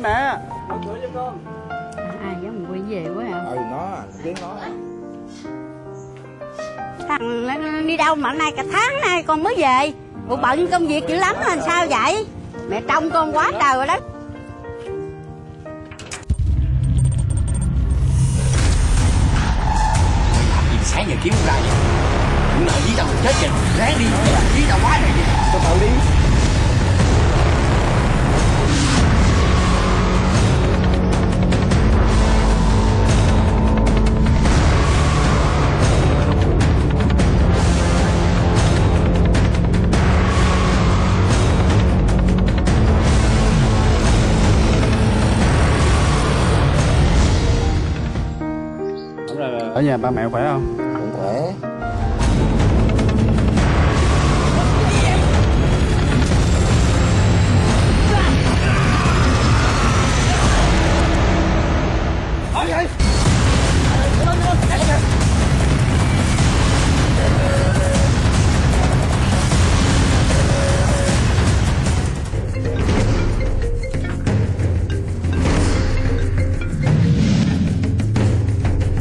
Mẹ, mở cửa cho con. Ai giống Nguyên về quá hả? Ừ, nó, tiếng nó. Thằng nó đi đâu mà hôm nay cả tháng nay con mới về. Ủa bận công việc dữ lắm làm sao vậy? Mẹ trông con quá trời rồi đó. Gì sáng giờ kiếm không ra vậy? Cũng nợ dí tao chết kìa, ráng đi, dí tao quá rồi vậy. Từ từ đi. Ở nhà ba mẹ khỏe không? Cũng khỏe.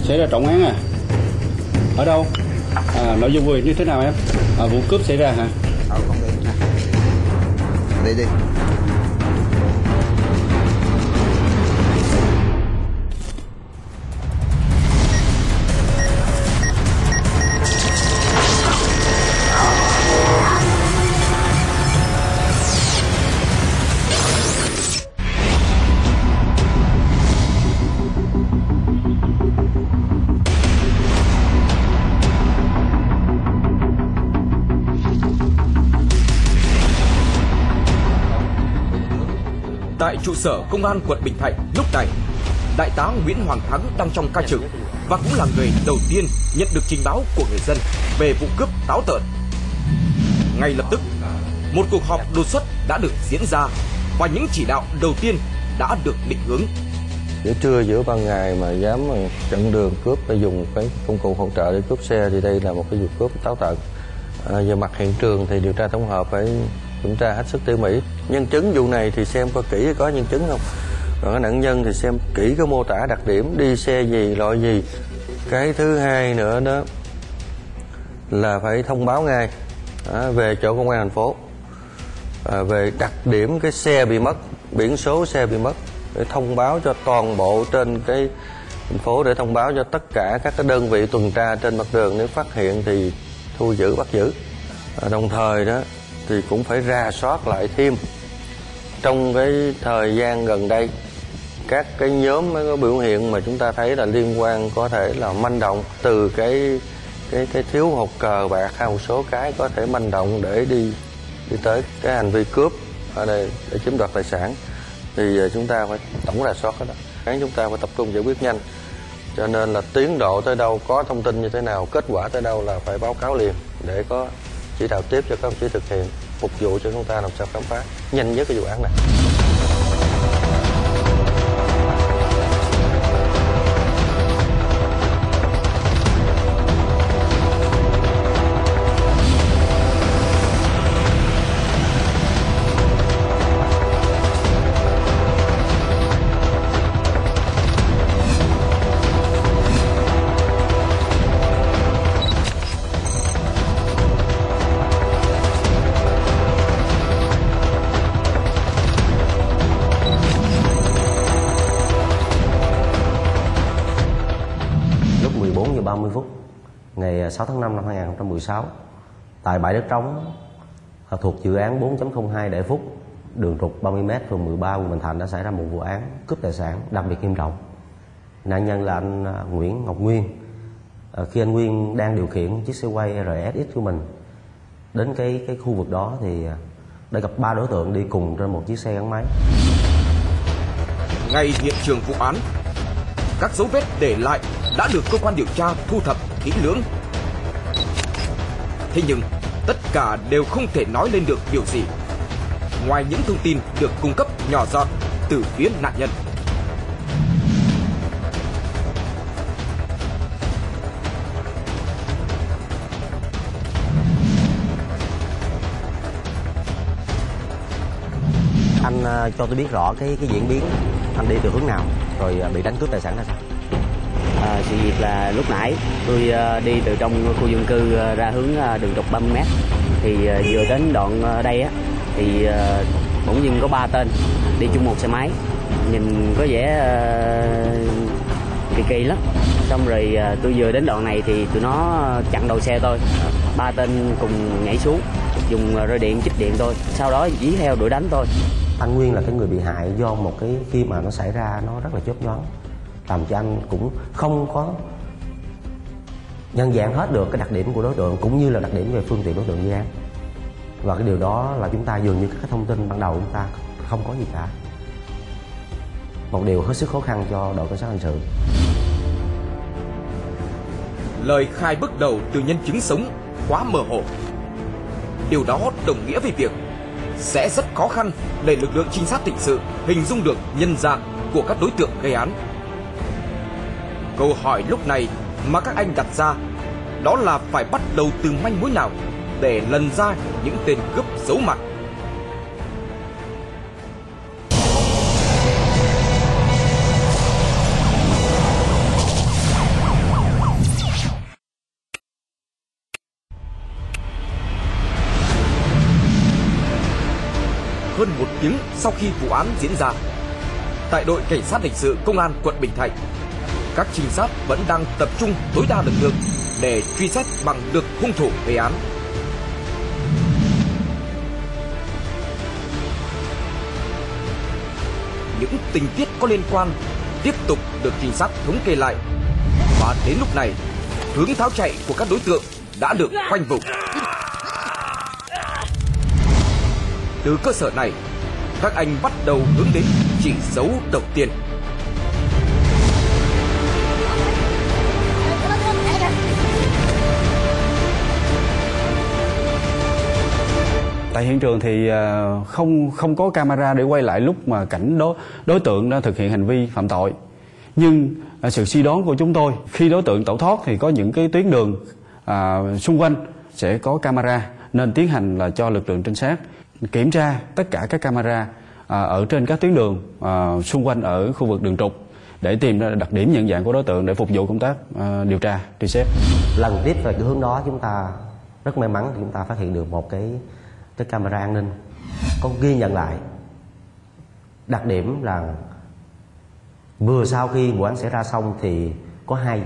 Xảy ra trọng án à? Ở đâu? À, nội dung vụ như thế nào em? À, vụ cướp xảy ra hả? Ở không đi. Đi đi. Tại trụ sở công an quận Bình Thạnh lúc này, Đại tá Nguyễn Hoàng Thắng đang trong ca trực và cũng là người đầu tiên nhận được trình báo của người dân về vụ cướp táo tợn. Ngay lập tức, một cuộc họp đột xuất đã được diễn ra và những chỉ đạo đầu tiên đã được định hướng. Giữa trưa giữa ban ngày mà dám chặn đường cướp và dùng cái công cụ hỗ trợ để cướp xe thì đây là một cái vụ cướp táo tợn. Về mặt hiện trường thì điều tra tổng hợp phải kiểm tra hết sức tỉ mỉ. Nhân chứng vụ này thì xem coi kỹ có nhân chứng không, còn cái nạn nhân thì xem kỹ có mô tả đặc điểm, đi xe gì, loại gì. Cái thứ hai nữa đó là phải thông báo ngay về chỗ công an thành phố về đặc điểm cái xe bị mất, biển số xe bị mất, để thông báo cho toàn bộ trên cái thành phố, để thông báo cho tất cả các cái đơn vị tuần tra trên mặt đường, nếu phát hiện thì thu giữ bắt giữ. Đồng thời đó thì cũng phải rà soát lại thêm trong cái thời gian gần đây các cái nhóm có biểu hiện mà chúng ta thấy là liên quan có thể là manh động, từ cái thiếu hụt cờ bạc hay một số cái có thể manh động để đi tới cái hành vi cướp ở đây để chiếm đoạt tài sản, thì chúng ta phải tổng rà soát cái đó. Cái chúng ta phải tập trung giải quyết nhanh, cho nên là tiến độ tới đâu, có thông tin như thế nào, kết quả tới đâu là phải báo cáo liền để có chỉ đạo tiếp cho các đồng chí thực hiện, phục vụ cho chúng ta làm sao khám phá nhanh nhất cái vụ án này. Ngày 6 tháng 5 năm 2016, tại bãi đất trống thuộc dự án 4.02 Đại Phúc, đường trục 30m, phường 13, quận Bình Thạnh đã xảy ra một vụ án cướp tài sản đặc biệt nghiêm trọng. Nạn nhân là anh Nguyễn Ngọc Nguyên. Khi anh Nguyên đang điều khiển chiếc xe quay RSX của mình đến cái khu vực đó thì đã gặp ba đối tượng đi cùng trên một chiếc xe gắn máy. Ngay hiện trường vụ án, các dấu vết để lại đã được cơ quan điều tra thu thập kỹ lưỡng. Thế nhưng, tất cả đều không thể nói lên được điều gì ngoài những thông tin được cung cấp nhỏ giọt từ phía nạn nhân. Anh anh cho tôi biết rõ cái diễn biến anh đi từ hướng nào rồi bị đánh cướp tài sản ra sao? Sự việc là lúc nãy tôi đi từ trong khu dân cư ra hướng đường trục 30m thì vừa đến đoạn đây á thì bỗng dưng có 3 tên đi chung một xe máy, nhìn có vẻ kỳ kỳ lắm. Xong rồi tôi vừa đến đoạn này thì tụi nó chặn đầu xe tôi, 3 tên cùng nhảy xuống dùng roi điện chích điện tôi, sau đó dí theo đuổi đánh tôi. Anh Nguyên là cái người bị hại do một cái khi mà nó xảy ra nó rất là chớp nhoáng, làm cho anh cũng không có nhận dạng hết được cái đặc điểm của đối tượng cũng như là đặc điểm về phương tiện đối tượng gây án. Và cái điều đó là chúng ta dường như các thông tin ban đầu chúng ta không có gì cả. Một điều hết sức khó khăn cho đội cảnh sát hình sự. Lời khai bước đầu từ nhân chứng sống quá mơ hồ. Điều đó đồng nghĩa với việc sẽ rất khó khăn để lực lượng trinh sát hình sự hình dung được nhân dạng của các đối tượng gây án. Câu hỏi lúc này mà các anh đặt ra đó là phải bắt đầu từ manh mối nào để lần ra những tên cướp giấu mặt. Hơn một tiếng sau khi vụ án diễn ra, tại đội cảnh sát hình sự công an quận Bình Thạnh, các trinh sát vẫn đang tập trung tối đa lực lượng để truy xét bằng được hung thủ gây án. Những tình tiết có liên quan tiếp tục được trinh sát thống kê lại, và đến lúc này hướng tháo chạy của các đối tượng đã được khoanh vùng. Từ cơ sở này, các anh bắt đầu hướng đến chỉ dấu đầu tiên. Tại hiện trường thì không có camera để quay lại lúc mà cảnh đối tượng đã thực hiện hành vi phạm tội. Nhưng sự suy đoán của chúng tôi, khi đối tượng tẩu thoát thì có những cái tuyến đường xung quanh sẽ có camera, nên tiến hành là cho lực lượng trinh sát kiểm tra tất cả các camera ở trên các tuyến đường xung quanh ở khu vực đường trục để tìm ra đặc điểm nhận dạng của đối tượng để phục vụ công tác điều tra truy xét. Lần tiếp về cái hướng đó chúng ta rất may mắn chúng ta phát hiện được một cái camera an ninh có ghi nhận lại đặc điểm là vừa sau khi vụ án xảy ra xong thì có hai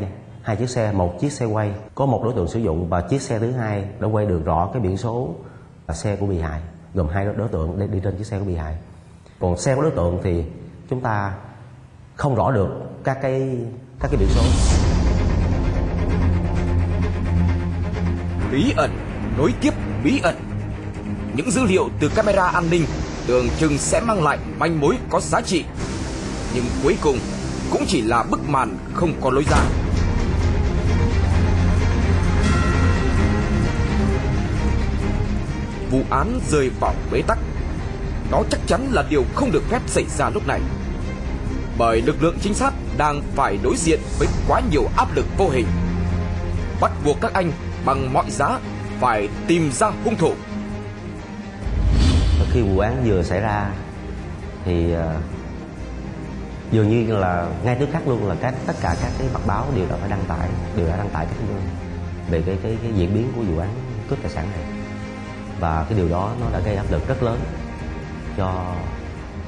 chiếc xe, một chiếc xe quay có một đối tượng sử dụng và chiếc xe thứ hai đã quay được rõ cái biển số xe của bị hại, gồm hai đối tượng đi trên chiếc xe của bị hại. Còn xe của đối tượng thì chúng ta không rõ được các cái biển số. Bí ẩn nối tiếp bí ẩn. Những dữ liệu từ camera an ninh tưởng chừng sẽ mang lại manh mối có giá trị, nhưng cuối cùng cũng chỉ là bức màn không có lối ra. Vụ án rơi vào bế tắc. Đó chắc chắn là điều không được phép xảy ra lúc này, bởi lực lượng trinh sát đang phải đối diện với quá nhiều áp lực vô hình, bắt buộc các anh bằng mọi giá phải tìm ra hung thủ. Khi vụ án vừa xảy ra thì dường như là ngay tức khắc luôn là tất cả các mặt báo đều đã phải đăng tải, các thông tin về cái diễn biến của vụ án cướp tài sản này, và cái điều đó nó đã gây áp lực rất lớn cho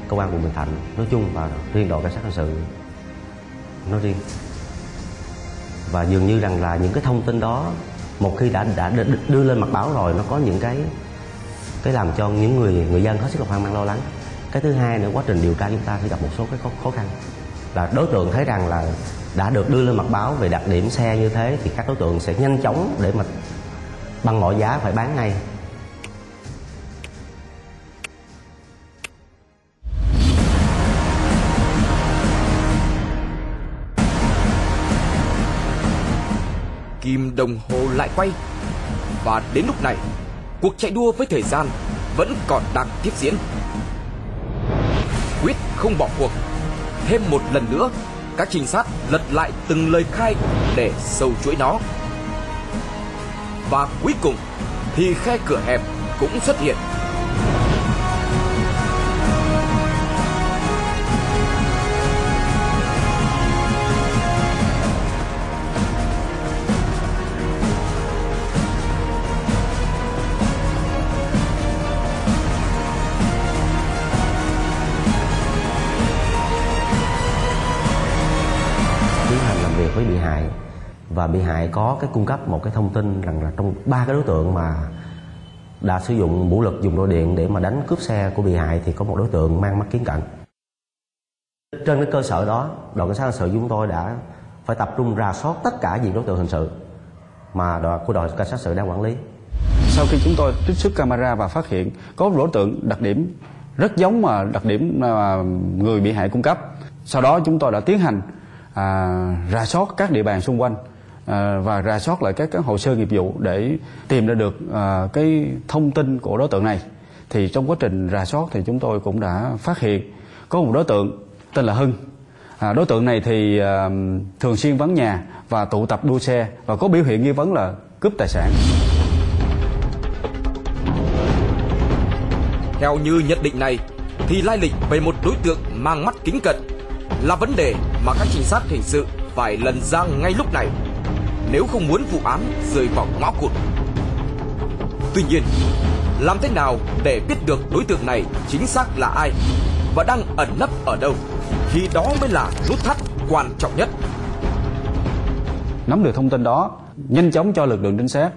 công an quận Bình Thạnh nói chung và riêng đội cảnh sát hình sự nói riêng. Và dường như rằng là những cái thông tin đó một khi đã đưa lên mặt báo rồi, nó có những cái làm cho những người dân hết sức là hoang mang lo lắng. Cái thứ hai nữa, quá trình điều tra chúng ta sẽ gặp một số cái khó khăn là đối tượng thấy rằng là đã được đưa lên mặt báo về đặc điểm xe như thế thì các đối tượng sẽ nhanh chóng để mà bằng mọi giá phải bán ngay. Kim đồng hồ lại quay, và đến lúc này cuộc chạy đua với thời gian vẫn còn đang tiếp diễn. Quyết không bỏ cuộc, thêm một lần nữa các trinh sát lật lại từng lời khai để sâu chuỗi nó. Và cuối cùng thì khe cửa hẹp cũng xuất hiện. với bị hại, và bị hại có cái cung cấp một cái thông tin rằng là trong ba cái đối tượng mà đã sử dụng vũ lực, dùng roi điện để mà đánh cướp xe của bị hại thì có một đối tượng mang mắt kiến cận. Trên cái cơ sở đó, đội cảnh sát hình sự chúng tôi đã phải tập trung rà soát tất cả những đối tượng hình sự mà đội cảnh sát hình sự đang quản lý. Sau khi chúng tôi trích xuất camera và phát hiện có đối tượng đặc điểm rất giống mà đặc điểm mà người bị hại cung cấp, sau đó chúng tôi đã tiến hành rà soát các địa bàn xung quanh và rà soát lại các hồ sơ nghiệp vụ để tìm ra được cái thông tin của đối tượng này. Thì trong quá trình rà soát thì chúng tôi cũng đã phát hiện có một đối tượng tên là Hưng. Đối tượng này thì thường xuyên vắng nhà và tụ tập đua xe và có biểu hiện nghi vấn là cướp tài sản. Theo như nhận định này thì lai lịch về một đối tượng mang mắt kính cận là vấn đề mà các trinh sát hình sự phải lần ra ngay lúc này nếu không muốn vụ án rơi vào ngõ cụt. Tuy nhiên, làm thế nào để biết được đối tượng này chính xác là ai và đang ẩn nấp ở đâu thì đó mới là nút thắt quan trọng nhất. Nắm được thông tin đó, nhanh chóng cho lực lượng trinh sát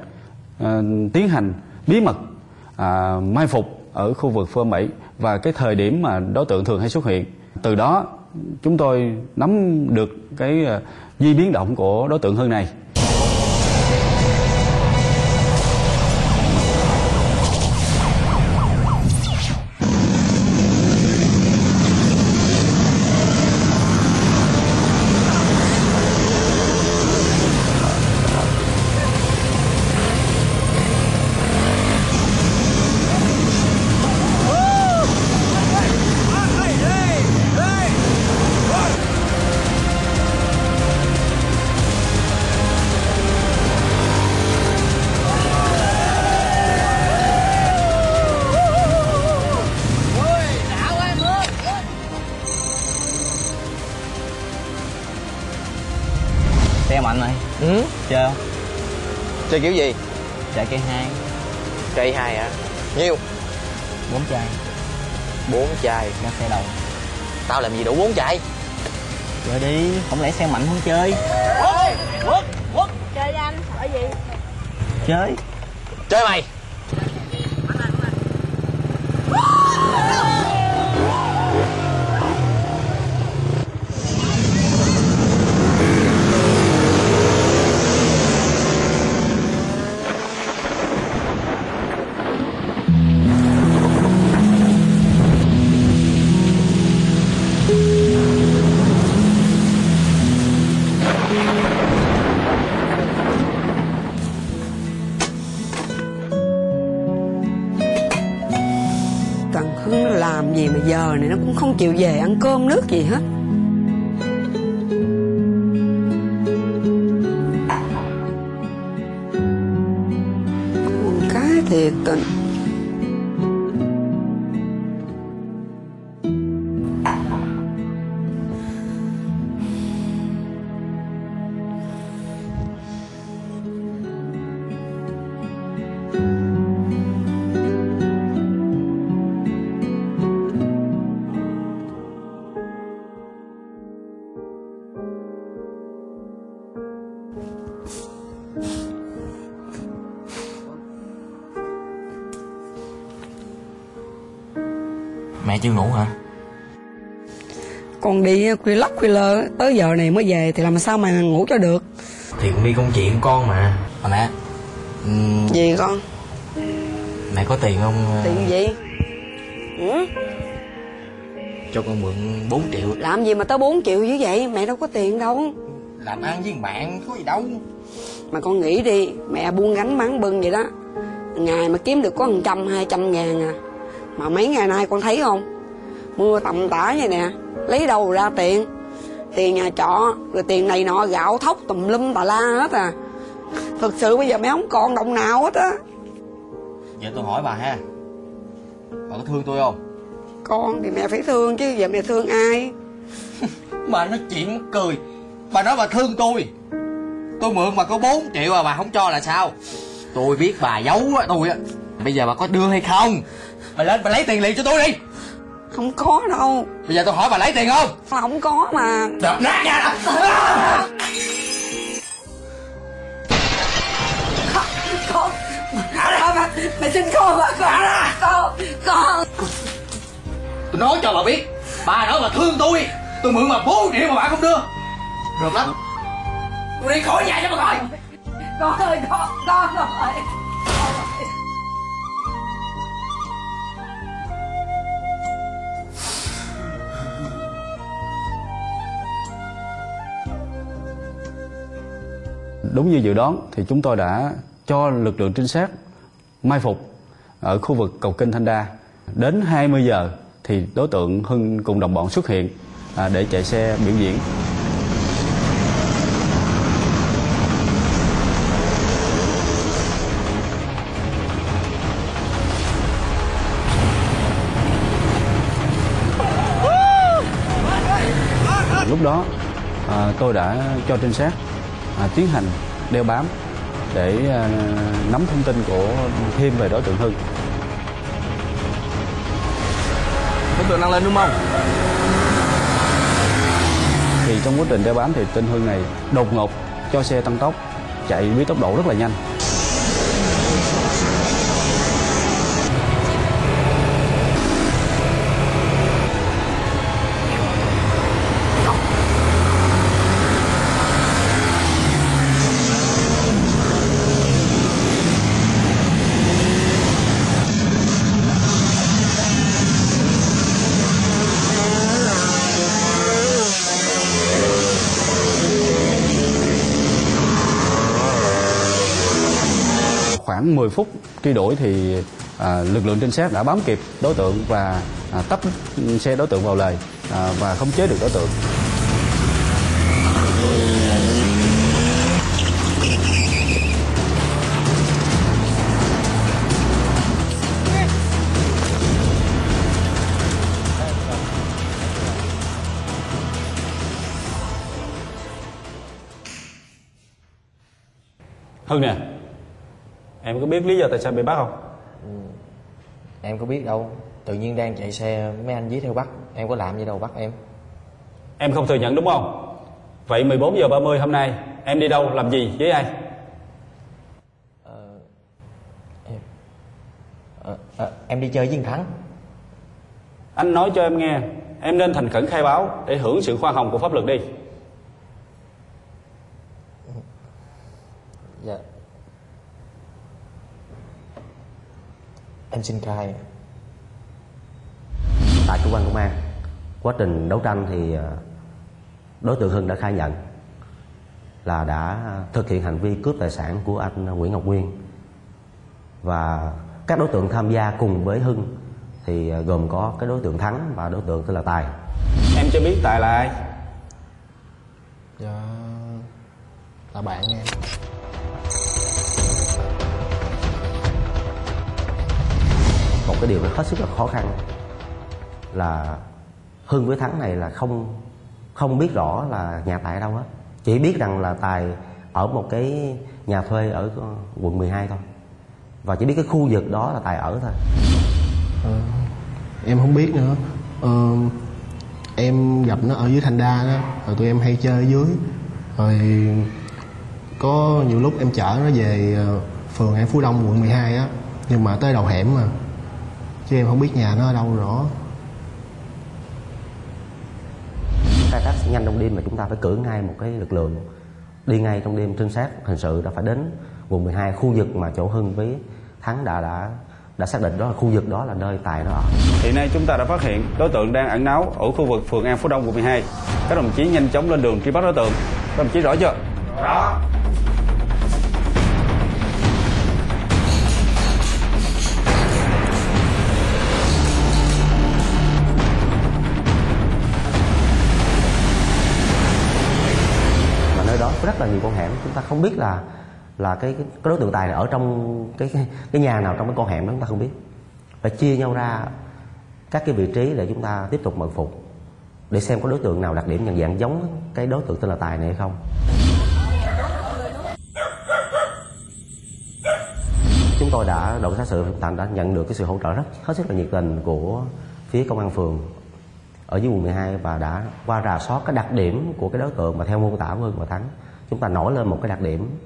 tiến hành bí mật mai phục ở khu vực phường 7 và cái thời điểm mà đối tượng thường hay xuất hiện. Từ đó chúng tôi nắm được cái di biến động của đối tượng Hưng này. Chơi không? Chơi kiểu gì? Chơi cây 2. Cây 2 hả? Nhiêu? 4 chai. 4 chai? Nó xe đầu. Tao làm gì đủ 4 chai? Chơi đi, không lẽ xe mạnh không chơi? Quất. Chơi đi anh, sợ gì? Chơi. Chơi mày. Làm gì mà giờ này nó cũng không chịu về ăn cơm nước gì hết. Con cá thiệt tình. Mẹ chưa ngủ hả? Con đi khuya lắc khuya lơ, tới giờ này mới về thì làm sao mà ngủ cho được. Thì cũng đi công chuyện con mà. Mà mẹ gì con? Mẹ có tiền không? Tiền gì? Cho con mượn 4 triệu. Làm gì mà tới 4 triệu như vậy? Mẹ đâu có tiền đâu. Làm ăn với bạn có gì đâu. Mà con nghĩ đi, mẹ buông gánh bán bưng vậy đó, ngày mà kiếm được có 100-200 ngàn à. Mà mấy ngày nay con thấy không, mưa tầm tã vậy nè, lấy đâu ra tiền? Tiền nhà trọ, rồi tiền này nọ, gạo thóc tùm lum tà la hết à. Thật sự bây giờ mẹ không còn đồng nào hết á. Vậy tôi hỏi bà ha, bà có thương tôi không? Con thì mẹ phải thương chứ, giờ mẹ thương ai? Bà nói chuyện mắc cười. Bà nói bà thương tôi mượn bà có 4 triệu mà bà không cho là sao? Tôi biết bà giấu tôi á. Bây giờ bà có đưa hay không? Bà lên bà lấy tiền liền cho tôi đi. Không có đâu. Bây giờ tôi hỏi bà lấy tiền không? Không có mà. Đập nát nha. Mày xin con mà, con. Tôi nói cho bà biết, bà nói bà thương tôi mượn bà 4 triệu mà bà không đưa. Rợp lắm. Tôi đi khỏi nhà cho bà coi. Con ơi, con ơi. Đúng như dự đoán thì chúng tôi đã cho lực lượng trinh sát mai phục ở khu vực cầu kênh Thanh Đa. Đến 20 giờ thì đối tượng Hưng cùng đồng bọn xuất hiện để chạy xe biểu diễn. Lúc đó tôi đã cho trinh sát tiến hành đeo bám để nắm thông tin thêm về đối tượng Hưng. Đối tượng đang lên đúng không? Thì trong quá trình đeo bám thì tên Hưng này đột ngột cho xe tăng tốc, chạy với tốc độ rất là nhanh. Khoảng 10 phút truy đuổi thì lực lượng trinh sát đã bám kịp đối tượng và tấp xe đối tượng vào lề và khống chế được đối tượng. Hưng nè, em có biết lý do tại sao bị bắt không? Em có biết đâu. Tự nhiên đang chạy xe mấy anh dí theo bắt. Em có làm gì đâu bắt em. Em không thừa nhận đúng không? Vậy 14h30 hôm nay em đi đâu, làm gì, với ai? Em đi chơi với Thắng. Anh nói cho em nghe, em nên thành khẩn khai báo để hưởng sự khoan hồng của pháp luật đi. Dạ em xin khai. Tại cơ quan công an, quá trình đấu tranh thì đối tượng Hưng đã khai nhận là đã thực hiện hành vi cướp tài sản của anh Nguyễn Ngọc Nguyên. Và các đối tượng tham gia cùng với Hưng thì gồm có cái đối tượng Thắng và đối tượng tên là Tài. Em chưa biết Tài là ai? Dạ, là bạn em. Một cái điều hết sức là khó khăn là Hưng với Thắng này là không biết rõ là nhà Tài ở đâu hết. Chỉ biết rằng là Tài ở một cái nhà thuê ở quận 12 thôi. Và chỉ biết cái khu vực đó là Tài ở thôi. Em không biết nữa. Em gặp nó ở dưới Thanh Đa đó. Rồi tụi em hay chơi ở dưới. Rồi có nhiều lúc em chở nó về phường An Phú Đông quận 12 á. Nhưng mà tới đầu hẻm mà, chứ em không biết nhà nó ở đâu rõ. Khai thác nhanh trong đêm mà chúng ta phải cử ngay một cái lực lượng đi ngay trong đêm. Trinh sát hình sự đã phải đến quận 12, khu vực mà chỗ Hưng với Thắng đã xác định đó là khu vực đó là nơi Tài nó ở. Hiện nay chúng ta đã phát hiện đối tượng đang ẩn náu ở khu vực phường An Phú Đông quận 12. Các đồng chí nhanh chóng lên đường truy bắt đối tượng. Các đồng chí rõ chưa? Rõ. Rất là nhiều con hẻm, chúng ta không biết là cái đối tượng Tài này ở trong cái nhà nào trong cái con hẻm đó, chúng ta không biết. Phải chia nhau ra các cái vị trí để chúng ta tiếp tục mật phục để xem có đối tượng nào đặc điểm nhận dạng giống cái đối tượng tên là Tài này hay không. Chúng tôi đã đội sát sự Thành đã nhận được cái sự hỗ trợ hết sức là nhiệt tình của phía công an phường ở dưới quận 12 và đã qua rà soát cái đặc điểm của cái đối tượng mà theo mô tả của Hưng và Thắng. Chúng ta nổi lên một cái đặc điểm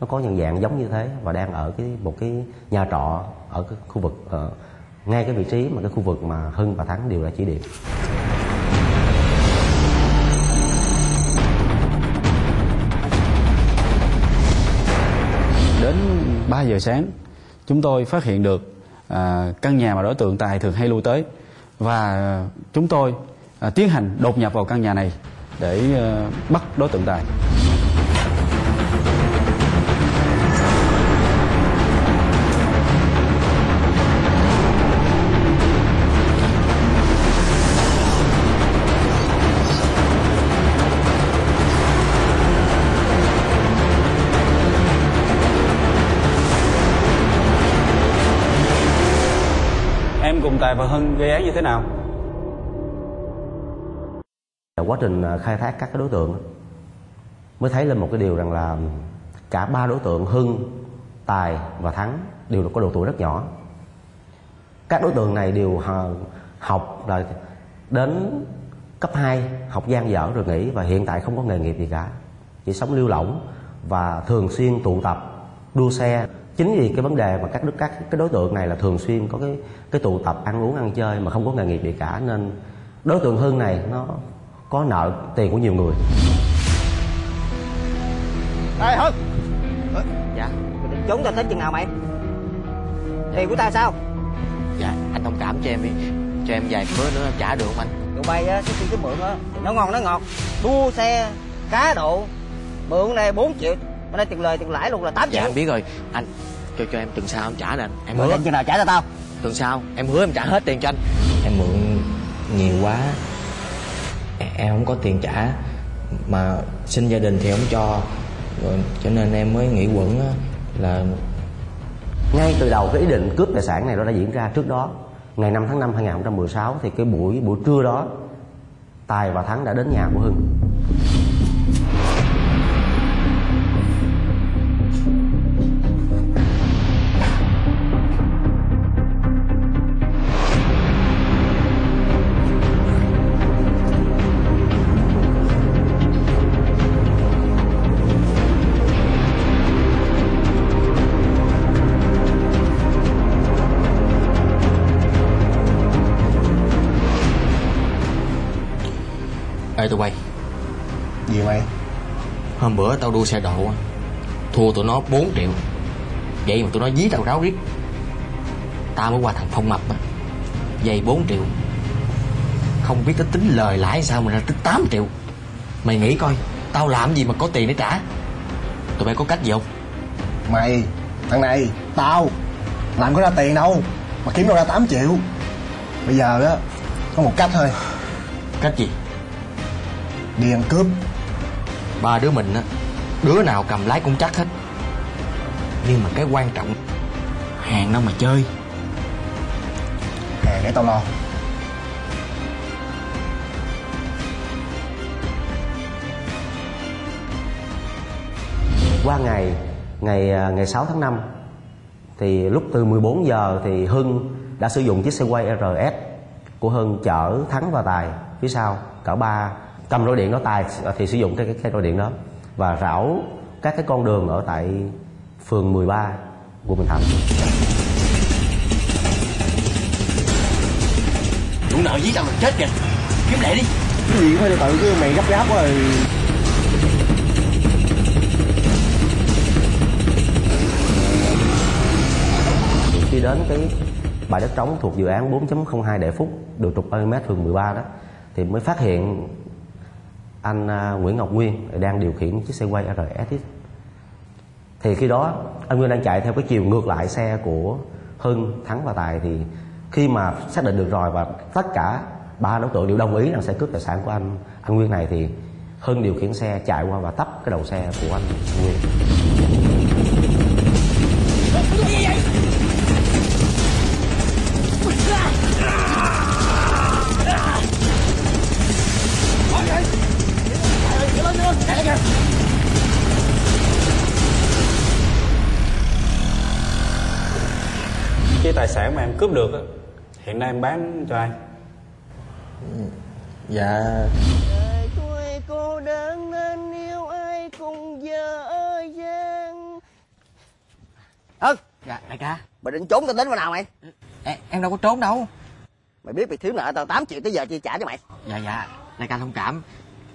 nó có nhận dạng giống như thế và đang ở một cái nhà trọ ở cái khu vực ngay cái vị trí mà cái khu vực mà Hưng và Thắng đều đã chỉ điểm. Đến 3 giờ sáng chúng tôi phát hiện được căn nhà mà đối tượng Tài thường hay lui tới, và chúng tôi tiến hành đột nhập vào căn nhà này để bắt đối tượng Tài. Em cùng Tài và Hưng gây án như thế nào? Quá trình khai thác các cái đối tượng mới thấy lên một cái điều rằng là cả ba đối tượng Hưng, Tài và Thắng đều là có độ tuổi rất nhỏ. Các đối tượng này đều học là đến cấp 2, học gian dở rồi nghỉ, và hiện tại không có nghề nghiệp gì cả, chỉ sống lưu lỏng và thường xuyên tụ tập đua xe. Chính vì cái vấn đề mà các đối tượng này là thường xuyên có cái tụ tập ăn uống ăn chơi mà không có nghề nghiệp gì cả, nên đối tượng Hưng này nó có nợ tiền của nhiều người. Ê Hưng! Dạ? Mày định trốn tao tới chừng nào mày? Tiền của tao sao? Dạ, anh thông cảm cho em đi. Cho em vài bữa nữa trả được không anh? Tụi bay á, cái tiền mượn á, nó ngon nó ngọt. Đua xe, cá độ, mượn này 4 triệu, bữa nay tiền lời tiền lãi luôn là 8 triệu. Dạ, em biết rồi. Anh, cho em tuần sau em trả nè anh. Em mượn anh chừng nào trả cho tao? Tuần sau, em hứa em trả hết tiền cho anh. Em mượn nhiều quá, em không có tiền trả, mà xin gia đình thì không cho rồi, cho nên em mới nghĩ quẩn là... Ngay từ đầu cái ý định cướp tài sản này nó đã diễn ra trước đó. Ngày 5 tháng 5 2016 thì cái buổi trưa đó Tài và Thắng đã đến nhà của Hưng. Ê tụi bay. Gì mày? Hôm bữa tao đua xe độ thua tụi nó 4 triệu. Vậy mà tụi nó dí tao ráo riết, tao mới qua thằng Phong Mập dày 4 triệu. Không biết tới tính lời lãi sao mà ra tới 8 triệu. Mày nghĩ coi, tao làm gì mà có tiền để trả? Tụi bay có cách gì không? Mày, thằng này, tao làm có ra tiền đâu mà kiếm đâu ra 8 triệu. Bây giờ á, có một cách thôi. Cách gì? Đi ăn cướp. Ba đứa mình á, đứa nào cầm lái cũng chắc hết, nhưng mà cái quan trọng hàng đâu mà chơi. Hàng để tao lo. Qua ngày 6 tháng 5 thì lúc từ 14 giờ thì Hưng đã sử dụng chiếc xe quay RS của Hưng chở Thắng và Tài phía sau cỡ 3. Cầm roi điện đó, Tài thì sử dụng cái roi điện đó và rảo các cái con đường ở tại phường 13 quận Bình Thạnh. Chủ nợ dí tao mà chết kìa, kiếm lẹ đi. Cái gì mà tự cứ mày gấp quá rồi. Khi đến cái bãi đất trống thuộc dự án 4.02 Đại Phúc, đường trục 30m phường 13 đó, thì mới phát hiện anh Nguyễn Ngọc Nguyên đang điều khiển chiếc xe quay RSX. Thì khi đó anh Nguyên đang chạy theo cái chiều ngược lại xe của Hưng, Thắng và Tài. Thì khi mà xác định được rồi và tất cả ba đối tượng đều đồng ý rằng sẽ cướp tài sản của anh Nguyên này, thì Hưng điều khiển xe chạy qua và tấp cái đầu xe của anh Nguyên. Cái tài sản mà em cướp được á, hiện nay em bán cho ai? Dạ. Đời tôi cô đơn nên yêu ai cùng giờ ở gian. Ừ. Dạ đại ca, mày định trốn tao đến vào nào mày? Em đâu có trốn đâu. Mày biết mày thiếu nợ tao 8 triệu tới giờ chưa trả cho mày. Dạ đại ca thông cảm.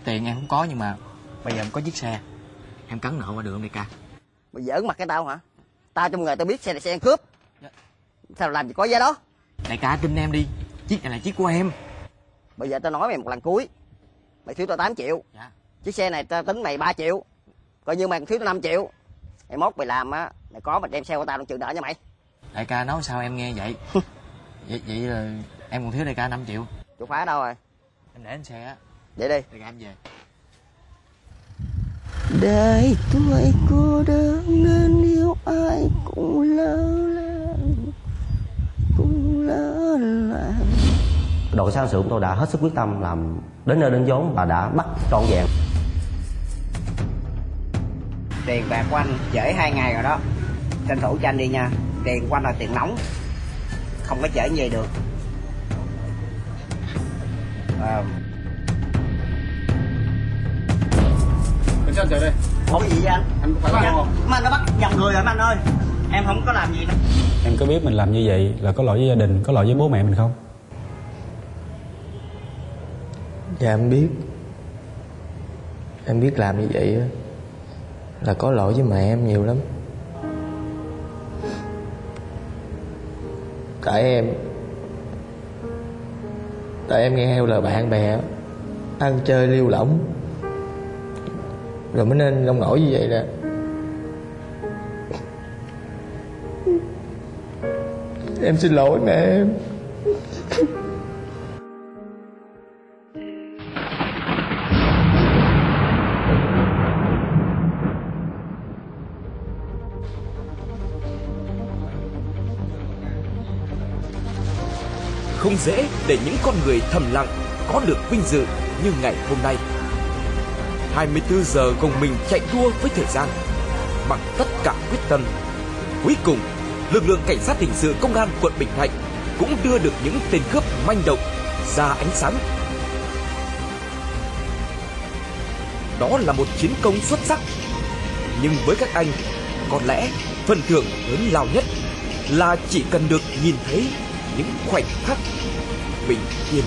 Tiền em không có nhưng mà bây giờ em có chiếc xe, em cắn nợ qua được không đại ca? Mày giỡn mặt cái tao hả? Tao trong người tao biết xe này xe ăn cướp. Dạ. Sao làm gì có giá đó? Đại ca tin em đi, chiếc này là chiếc của em. Bây giờ tao nói mày một lần cuối, mày thiếu tao 8 triệu. Dạ. Chiếc xe này tao tính mày 3 triệu, coi như mày còn thiếu tao 5 triệu. Mày mốt mày làm á, mày có mà đem xe của tao trong trường đỡ nha mày. Đại ca nói sao em nghe vậy? Vậy là em còn thiếu đại ca 5 triệu. Chỗ phá đâu rồi? Em để anh xe á. Để đi. Đại ca em về. Đời tuổi cô đơn nên yêu ai cũng lỡ làng, cũng lỡ làng. Đội sang sự của tôi đã hết sức quyết tâm làm đến nơi đến chốn và đã bắt trọn vẹn. Tiền bạc của anh chở 2 ngày rồi đó, tranh thủ cho anh đi nha. Tiền của anh là tiền nóng, không có chở về được. Wow. Cảnh sát chở đi. Không có gì vậy anh? Anh phải bắt không? Mà nó bắt dầm người rồi mà anh ơi. Em không có làm gì nữa. Em có biết mình làm như vậy là có lỗi với gia đình, có lỗi với bố mẹ mình không? Dạ em biết. Em biết làm như vậy á là có lỗi với mẹ em nhiều lắm. Tại em nghe theo lời bạn bè, ăn chơi liêu lỏng rồi mới nên nông nổi như vậy nè. Em xin lỗi mẹ em. Không dễ để những con người thầm lặng có được vinh dự như ngày hôm nay. 24 giờ gồng mình chạy đua với thời gian bằng tất cả quyết tâm. Cuối cùng, lực lượng cảnh sát hình sự công an quận Bình Thạnh cũng đưa được những tên cướp manh động ra ánh sáng. Đó là một chiến công xuất sắc. Nhưng với các anh, có lẽ phần thưởng lớn lao nhất là chỉ cần được nhìn thấy những khoảnh khắc bình yên.